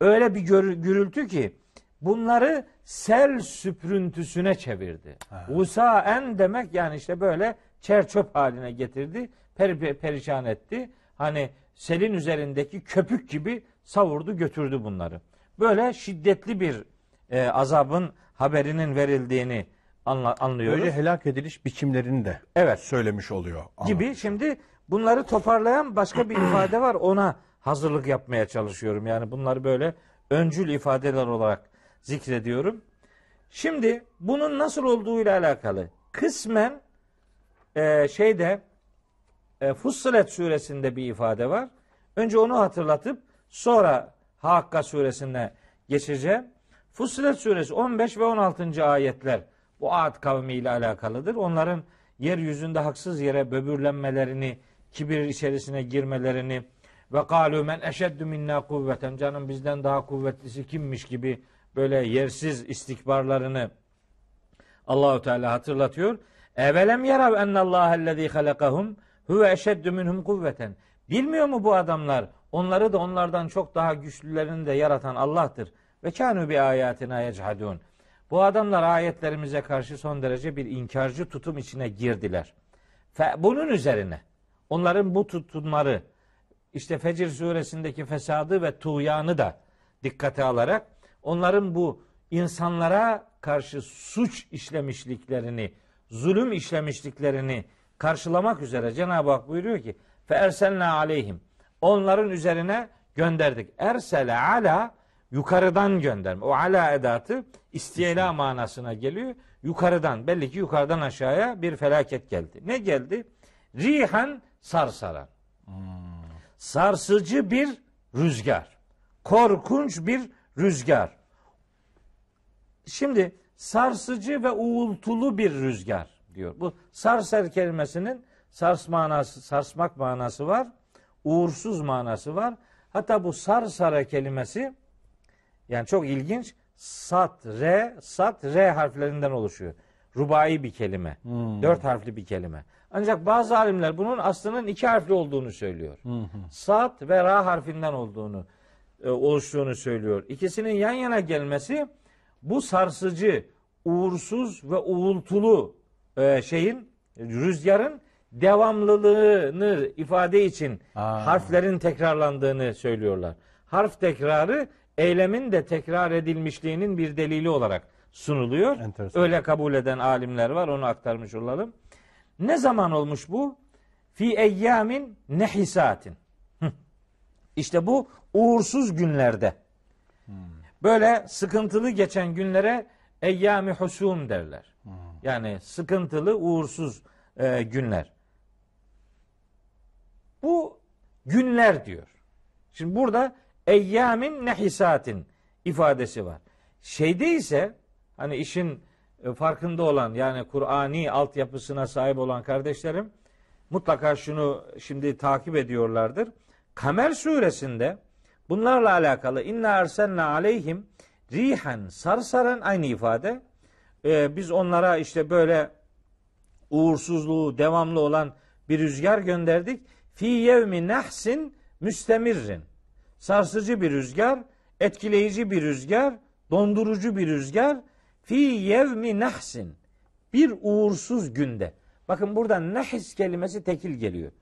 Öyle bir gürültü ki bunları sel süprüntüsüne çevirdi. Husâ'en demek yani işte böyle çerçöp haline getirdi. Per, perişan etti. Hani selin üzerindeki köpük gibi savurdu götürdü bunları. Böyle şiddetli bir e, azabın haberinin verildiğini anla, anlıyoruz. Böyle helak ediliş biçimlerini de evet. söylemiş oluyor. Anladım. Gibi şimdi bunları toparlayan başka bir ifade var. Ona hazırlık yapmaya çalışıyorum. Yani bunları böyle öncül ifadeler olarak zikrediyorum. Şimdi bunun nasıl olduğuyla alakalı kısmen e, şeyde e, Fussilet suresinde bir ifade var. Önce onu hatırlatıp sonra Hakka suresine geçeceğim. Fussilet suresi on beş ve on altıncı. ayetler bu Ad kavmi ile alakalıdır. Onların yeryüzünde haksız yere böbürlenmelerini, kibir içerisine girmelerini ve kâlû men eşeddü minnâ kuvveten, canım bizden daha kuvvetlisi kimmiş gibi böyle yersiz istikbarlarını Allahu Teala hatırlatıyor. Evelem yarav ennallâhellezî halakahum Huve eşeddü minhum kuvveten. Bilmiyor mu bu adamlar? Onları da onlardan çok daha güçlülerini de yaratan Allah'tır. Ve kânû bi âyâtinâ yechadûn. Bu adamlar ayetlerimize karşı son derece bir inkarcı tutum içine girdiler. Bunun üzerine onların bu tutumları, işte Fecir suresindeki fesadı ve tuğyanı da dikkate alarak onların bu insanlara karşı suç işlemişliklerini, zulüm işlemişliklerini karşılamak üzere Cenab-ı Hak buyuruyor ki فَاَرْسَلْنَا عَلَيْهِمْ onların üzerine gönderdik. Ersele ala yukarıdan gönderme. O ala edatı istiyela manasına geliyor. Yukarıdan, belli ki yukarıdan aşağıya bir felaket geldi. Ne geldi? Rihan sarsaran. Hmm. Sarsıcı bir rüzgar. Korkunç bir rüzgar. Şimdi sarsıcı ve uğultulu bir rüzgar diyor. Bu sarser kelimesinin sars manası, sarsmak manası var. Uğursuz manası var. Hatta bu sarsara kelimesi yani çok ilginç. Sat, re, sat, re harflerinden oluşuyor. Rubai bir kelime. Hmm. Dört harfli bir kelime. Ancak bazı alimler bunun aslının iki harfli olduğunu söylüyor. Hmm. Sat ve ra harfinden olduğunu, e, oluştuğunu söylüyor. İkisinin yan yana gelmesi bu sarsıcı, uğursuz ve uğultulu e, şeyin, rüzgarın devamlılığını ifade için Aa. harflerin tekrarlandığını söylüyorlar. Harf tekrarı eylemin de tekrar edilmişliğinin bir delili olarak sunuluyor. Enteresan. Öyle kabul eden alimler var. Onu aktarmış olalım. Ne zaman olmuş bu? Fi eyyamin nehisatin. İşte bu uğursuz günlerde. Hmm. Böyle sıkıntılı geçen günlere eyyami husum derler. Hmm. Yani sıkıntılı, uğursuz e, günler. Bu günler diyor. Şimdi burada eyyamin nehisatin ifadesi var. Şeyde ise hani işin farkında olan, yani Kur'ani altyapısına sahip olan kardeşlerim mutlaka şunu şimdi takip ediyorlardır. Kamer suresinde bunlarla alakalı inna ersenna aleyhim rihen sarsaran aynı ifade. Ee, biz onlara işte böyle uğursuzluğu devamlı olan bir rüzgar gönderdik. Fi yevmi nahsin müstemirrin. Sarsıcı bir rüzgar, etkileyici bir rüzgar, dondurucu bir rüzgar. Fi yevmi nahsin. Bir uğursuz günde. Bakın buradan nahis kelimesi tekil geliyor.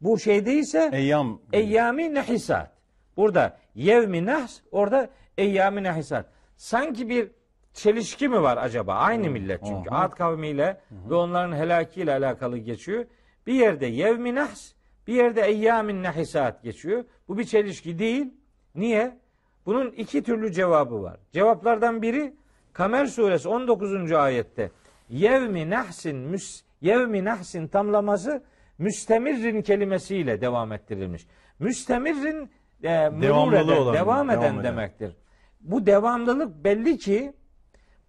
Bu şeyde ise eyyam, eyyami nahisat. Burada yevmi nahs, orada eyyami nahisat. Sanki bir çelişki mi var acaba? Aynı millet çünkü. Aha. Ad kavmiyle Aha. ve onların helakiyle alakalı geçiyor. Bir yerde yevmi nahs, bir yerde eyyamin nahisat geçiyor. Bu bir çelişki değil. Niye? Bunun iki türlü cevabı var. Cevaplardan biri Kamer suresi on dokuzuncu ayette yevmi nahsin müs yevmi nahsin tamlaması müstemirrin kelimesiyle devam ettirilmiş. Müstemirrin e, murur eden, devam eden devam demektir. Eden. Bu devamlılık belli ki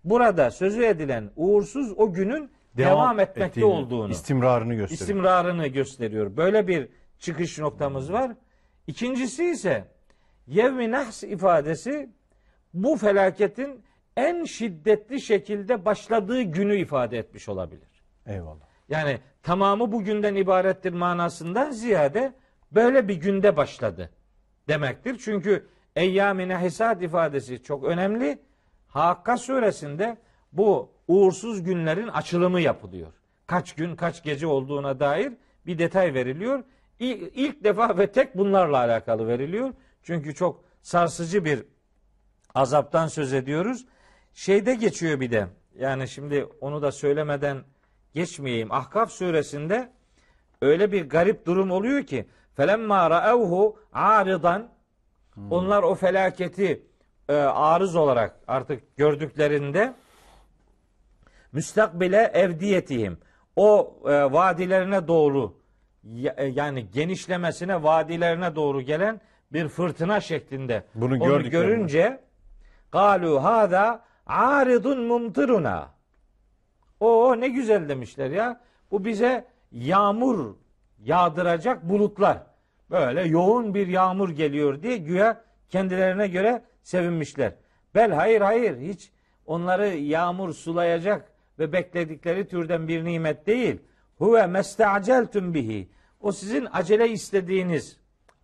burada sözü edilen uğursuz o günün devam, devam etmekte ettiğini, olduğunu, istimrarını gösteriyor. İstimrarını gösteriyor. Böyle bir çıkış noktamız var. İkincisi ise yevmi nahs ifadesi bu felaketin en şiddetli şekilde başladığı günü ifade etmiş olabilir. Eyvallah. Yani tamamı bugünden ibarettir manasından ziyade böyle bir günde başladı demektir. Çünkü eyyam-i nehisat ifadesi çok önemli. Hakka suresinde bu uğursuz günlerin açılımı yapılıyor. Kaç gün, kaç gece olduğuna dair bir detay veriliyor. İlk defa ve tek bunlarla alakalı veriliyor. Çünkü çok sarsıcı bir azaptan söz ediyoruz. Şeyde geçiyor bir de, yani şimdi onu da söylemeden geçmeyeyim. Ahkaf suresinde öyle bir garip durum oluyor ki felemma ra'evhu aridan onlar o felaketi e, arız olarak artık gördüklerinde müstakbile evdiyetihim o e, vadilerine doğru e, yani genişlemesine vadilerine doğru gelen bir fırtına şeklinde bunu onu görünce galu hada aridun mumtiruna. Oo ne güzel demişler ya. Bu bize yağmur yağdıracak bulutlar. Böyle yoğun bir yağmur geliyor diye güya kendilerine göre sevinmişler. Bel hayır hayır hiç onları yağmur sulayacak ve bekledikleri türden bir nimet değil. Huve mesta'celtum bihi. O sizin acele istediğiniz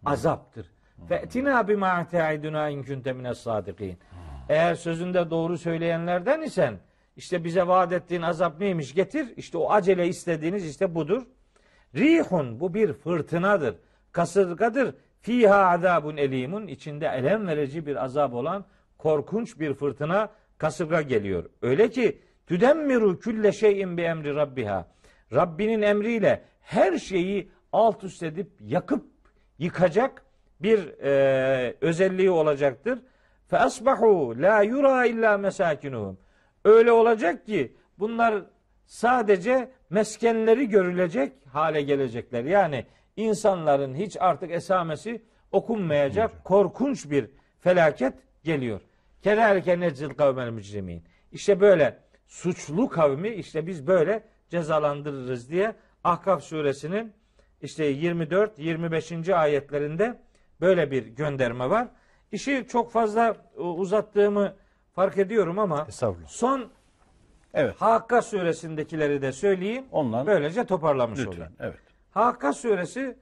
azaptır. Fe'tina bimâ te'idunâ in kunte mine's-sâdikîn. Eğer sözünde doğru söyleyenlerden isen, işte bize vaat ettiğin azap neymiş getir. İşte o acele istediğiniz işte budur. Rihun, bu bir fırtınadır. Kasırgadır. Fiha azabun elimun, içinde elem verici bir azap olan korkunç bir fırtına, kasırga geliyor. Öyle ki tüdemmiru külle şeyin bi emri rabbiha. Rabbinin emriyle her şeyi alt üst edip yakıp yıkacak bir e, özelliği olacaktır. Fe asbahu la yura illa mesakinuhum. Öyle olacak ki bunlar sadece meskenleri görülecek hale gelecekler. Yani insanların hiç artık esamesi okunmayacak korkunç bir felaket geliyor. Kederken neccil kavmel mücrimin. İşte böyle suçlu kavmi işte biz böyle cezalandırırız diye Ahkaf suresinin işte yirmi dört yirmi beşinci ayetlerinde böyle bir gönderme var. İşi çok fazla uzattığımı fark ediyorum ama son evet. Hakka suresindekileri de söyleyeyim. Ondan böylece toparlamış lütfen. Olayım. Evet. Hakka suresi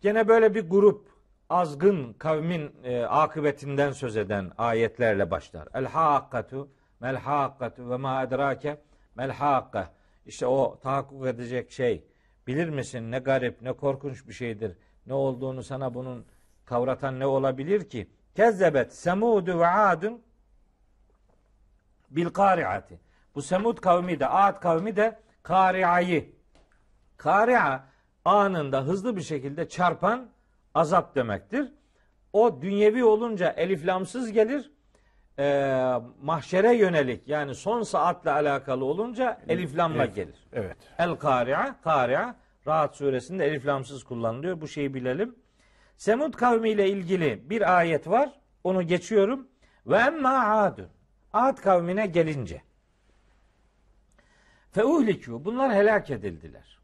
gene böyle bir grup azgın kavmin e, akıbetinden söz eden ayetlerle başlar. El hakkatu, mel hakkatu ve ma edrake mel hakka. İşte o tahakkuk edecek şey. Bilir misin ne garip, ne korkunç bir şeydir. Ne olduğunu sana bunun kavratan ne olabilir ki? Kezzebet Semudu ve Adun bil kari'ati. Bu Semud kavmi de Ad kavmi de kari'ayı. Kari'a anında hızlı bir şekilde çarpan azap demektir. O dünyevi olunca eliflamsız gelir. Ee, mahşere yönelik yani son saatle alakalı olunca eliflamla evet. gelir. Evet. El kari'a, kari'a Rahat suresinde eliflamsız kullanılıyor. Bu şeyi bilelim. Semud kavmiyle ilgili bir ayet var. Onu geçiyorum. Ve emmâ âdun. Ad kavmine gelince. Feuhlikû. Bunlar helak edildiler.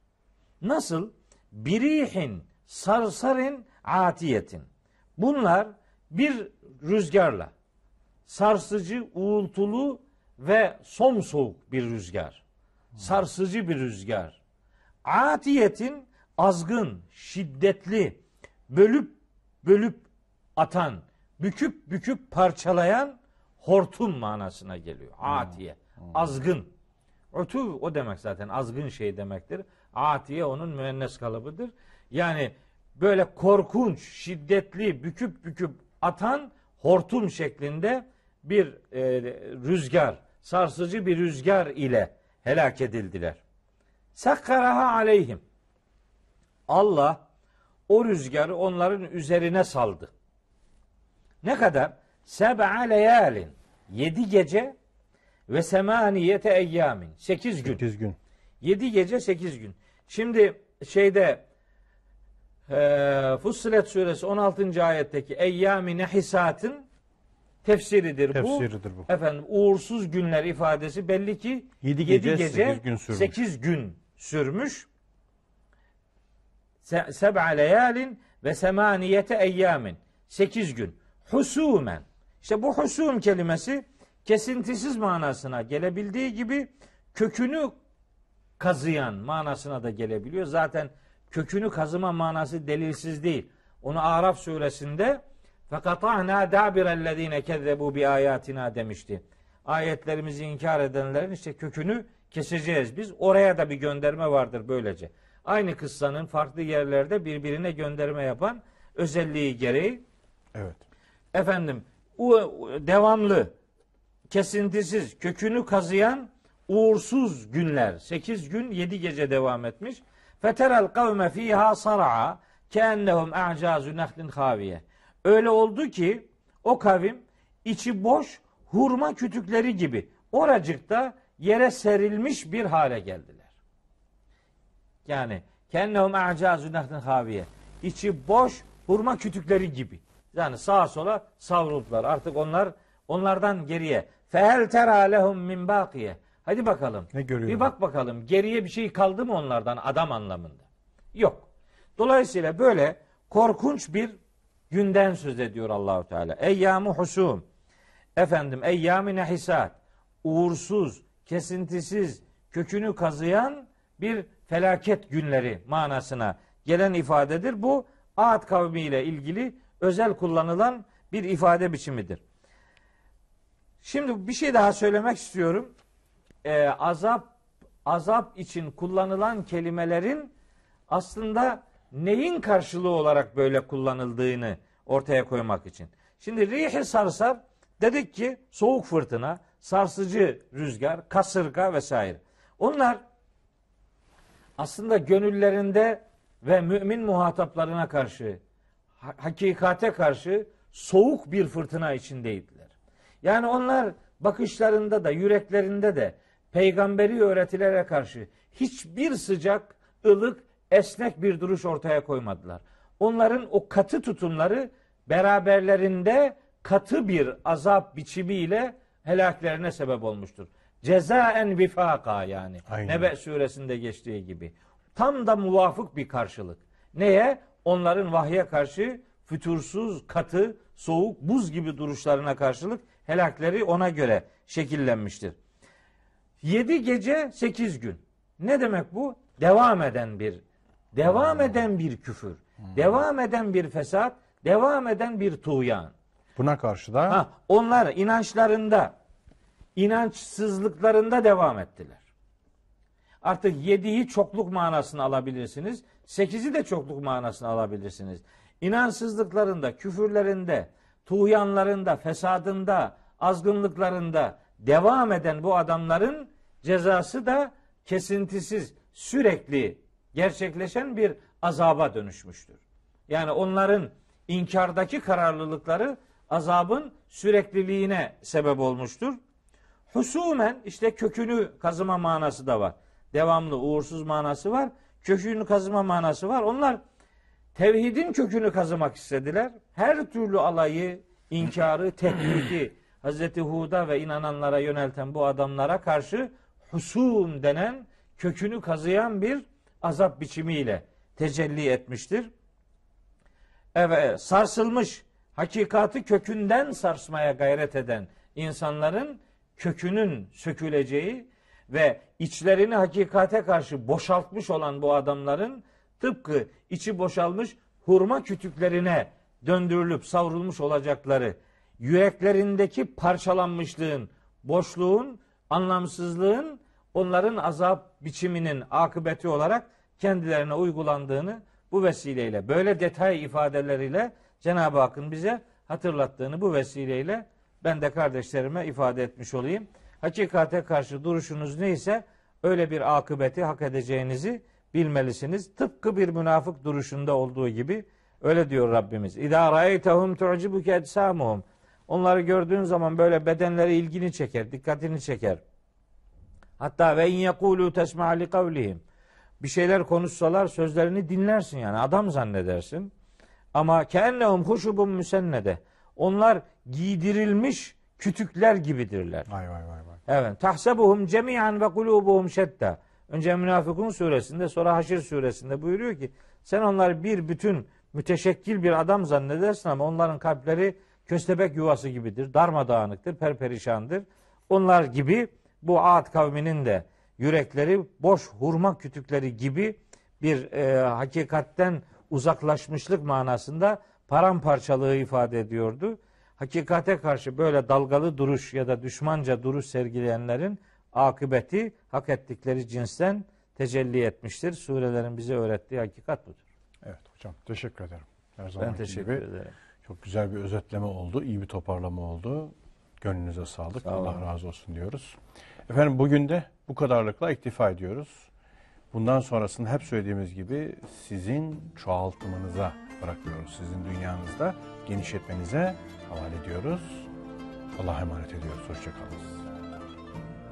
Nasıl? Birihin, sarsarin, atiyetin. Bunlar bir rüzgarla. Sarsıcı, uğultulu ve somsoğuk bir rüzgar. Sarsıcı bir rüzgar. Atiyetin azgın, şiddetli, bölüp bölüp atan, büküp büküp parçalayan hortum manasına geliyor. Atiye, azgın. Utuv o demek zaten, azgın şey demektir. Atiye onun müennes kalıbıdır. Yani böyle korkunç, şiddetli, büküp büküp atan hortum şeklinde bir e, rüzgar, sarsıcı bir rüzgar ile helak edildiler. Sakkaraha aleyhim. Allah o rüzgarı onların üzerine saldı. Ne kadar? Seb'a leyalin. Yedi gece ve semaniyete eyyamin. Sekiz gün. Sekiz gün. Yedi gece sekiz gün. Şimdi şeyde e, Fussilet suresi on altıncı ayetteki eyyamine hisatın tefsiridir, tefsiridir bu. bu. Efendim uğursuz günler ifadesi belli ki yedi gece, yedi gece sekiz, gün sekiz gün sürmüş. Seb'a leyalin ve semaniyete eyyamin. Sekiz gün. Husumen. İşte bu husum kelimesi kesintisiz manasına gelebildiği gibi kökünü kazıyan manasına da gelebiliyor. Zaten kökünü kazıma manası delilsiz değil. Onu Araf suresinde فَقَطَعْنَا دَابِرَ الَّذ۪ينَ كَذَّبُوا بِآيَاتِنَا demişti. Ayetlerimizi inkar edenlerin işte kökünü keseceğiz biz. Oraya da bir gönderme vardır böylece. Aynı kıssanın farklı yerlerde birbirine gönderme yapan özelliği gereği. Evet. Efendim, devamlı, kesintisiz, kökünü kazıyan uğursuz günler. Sekiz gün, yedi gece devam etmiş. Feteral kavme fiha sar'a keennehum a'cazu nehlin haviye. Öyle oldu ki o kavim içi boş hurma kütükleri gibi oracıkta yere serilmiş bir hale geldiler. Yani kennehum a'cazu nehlin haviye. İçi boş hurma kütükleri gibi. Yani sağa sola savruldular. Artık onlar onlardan geriye. Fehel terâ lehum min bâkiye. Hadi bakalım. Ne görüyorsun? Bir bak bakalım. Geriye bir şey kaldı mı onlardan adam anlamında? Yok. Dolayısıyla böyle korkunç bir günden söz ediyor Allahu Teala. Eyyâmü husûm. Efendim eyyâmü nehisâd. Uğursuz, kesintisiz, kökünü kazıyan bir felaket günleri manasına gelen ifadedir. Bu Ad kavmi ile ilgili özel kullanılan bir ifade biçimidir. Şimdi bir şey daha söylemek istiyorum. Ee, azap azap için kullanılan kelimelerin aslında neyin karşılığı olarak böyle kullanıldığını ortaya koymak için. Şimdi rih-i sarsar dedik ki soğuk fırtına, sarsıcı rüzgar, kasırga vesaire. Onlar aslında gönüllerinde ve mümin muhataplarına karşı, hakikate karşı soğuk bir fırtına içindeydiler. Yani onlar bakışlarında da, yüreklerinde de peygamberi öğretilere karşı hiçbir sıcak, ılık, esnek bir duruş ortaya koymadılar. Onların o katı tutumları beraberlerinde katı bir azap biçimiyle helaklerine sebep olmuştur. Cezaen vifaka yani. Aynen. Nebe suresinde geçtiği gibi. Tam da muvafık bir karşılık. Neye? Onların vahye karşı fütursuz, katı, soğuk, buz gibi duruşlarına karşılık helakleri ona göre şekillenmiştir. Yedi gece sekiz gün. Ne demek bu? Devam eden bir, devam hmm. eden bir küfür, hmm. devam eden bir fesat, devam eden bir tuğyan. Buna karşı da ha, onlar inançlarında, inançsızlıklarında devam ettiler. Artık yediyi çokluk manasını alabilirsiniz. Sekizi de çokluk manasını alabilirsiniz. İnançsızlıklarında, küfürlerinde, tuğyanlarında, fesadında, azgınlıklarında devam eden bu adamların cezası da kesintisiz, sürekli gerçekleşen bir azaba dönüşmüştür. Yani onların inkardaki kararlılıkları azabın sürekliliğine sebep olmuştur. Husumen, işte kökünü kazıma manası da var. Devamlı uğursuz manası var. Kökünü kazıma manası var. Onlar tevhidin kökünü kazımak istediler. Her türlü alayı, inkarı, tehdidi Hazreti Hud'a ve inananlara yönelten bu adamlara karşı husum denen kökünü kazıyan bir azap biçimiyle tecelli etmiştir. Evet, sarsılmış, hakikati kökünden sarsmaya gayret eden insanların kökünün söküleceği ve içlerini hakikate karşı boşaltmış olan bu adamların tıpkı içi boşalmış hurma kütüklerine döndürülüp savrulmuş olacakları, yüreklerindeki parçalanmışlığın, boşluğun, anlamsızlığın onların azap biçiminin akıbeti olarak kendilerine uygulandığını bu vesileyle, böyle detay ifadeleriyle Cenab-ı Hakk'ın bize hatırlattığını bu vesileyle ben de kardeşlerime ifade etmiş olayım. Hakikate karşı duruşunuz neyse öyle bir akıbeti hak edeceğinizi bilmelisiniz. Tıpkı bir münafık duruşunda olduğu gibi öyle diyor Rabbimiz. İdâ râeytehum tu'cibuke ecsamuhum. Onları gördüğün zaman böyle bedenleri ilgini çeker, dikkatini çeker. Hatta ve in yekûlû tesmâ li kavlihim. Bir şeyler konuşsalar sözlerini dinlersin yani adam zannedersin. Ama keennehum huşubun müsennede. Onlar giydirilmiş kütükler gibidirler. Vay vay vay vay. Evet. Tahsebuhum cemian ve kulubuhum şetta. Önce Münafıkun suresinde sonra Haşir suresinde buyuruyor ki sen onları bir bütün müteşekkil bir adam zannedersin ama onların kalpleri köstebek yuvası gibidir. Darmadağınıktır, perperişandır. Onlar gibi bu Ad kavminin de yürekleri boş hurma kütükleri gibi bir e, hakikatten uzaklaşmışlık manasında paramparçalığı ifade ediyordu. Hakikate karşı böyle dalgalı duruş ya da düşmanca duruş sergileyenlerin akıbeti hak ettikleri cinsten tecelli etmiştir. Surelerin bize öğrettiği hakikat budur. Evet hocam, teşekkür ederim. Her zaman teşekkür gibi. ederim. Çok güzel bir özetleme oldu, iyi bir toparlama oldu. Gönlünüze sağlık. Sağ Allah razı olsun diyoruz. Efendim bugün de bu kadarlıkla iktifa ediyoruz. Bundan sonrasını hep söylediğimiz gibi sizin çoğaltmanıza bırakıyoruz. Sizin dünyanızda genişletmenize havale ediyoruz. Allah'a emanet ediyoruz. Hoşça kalın.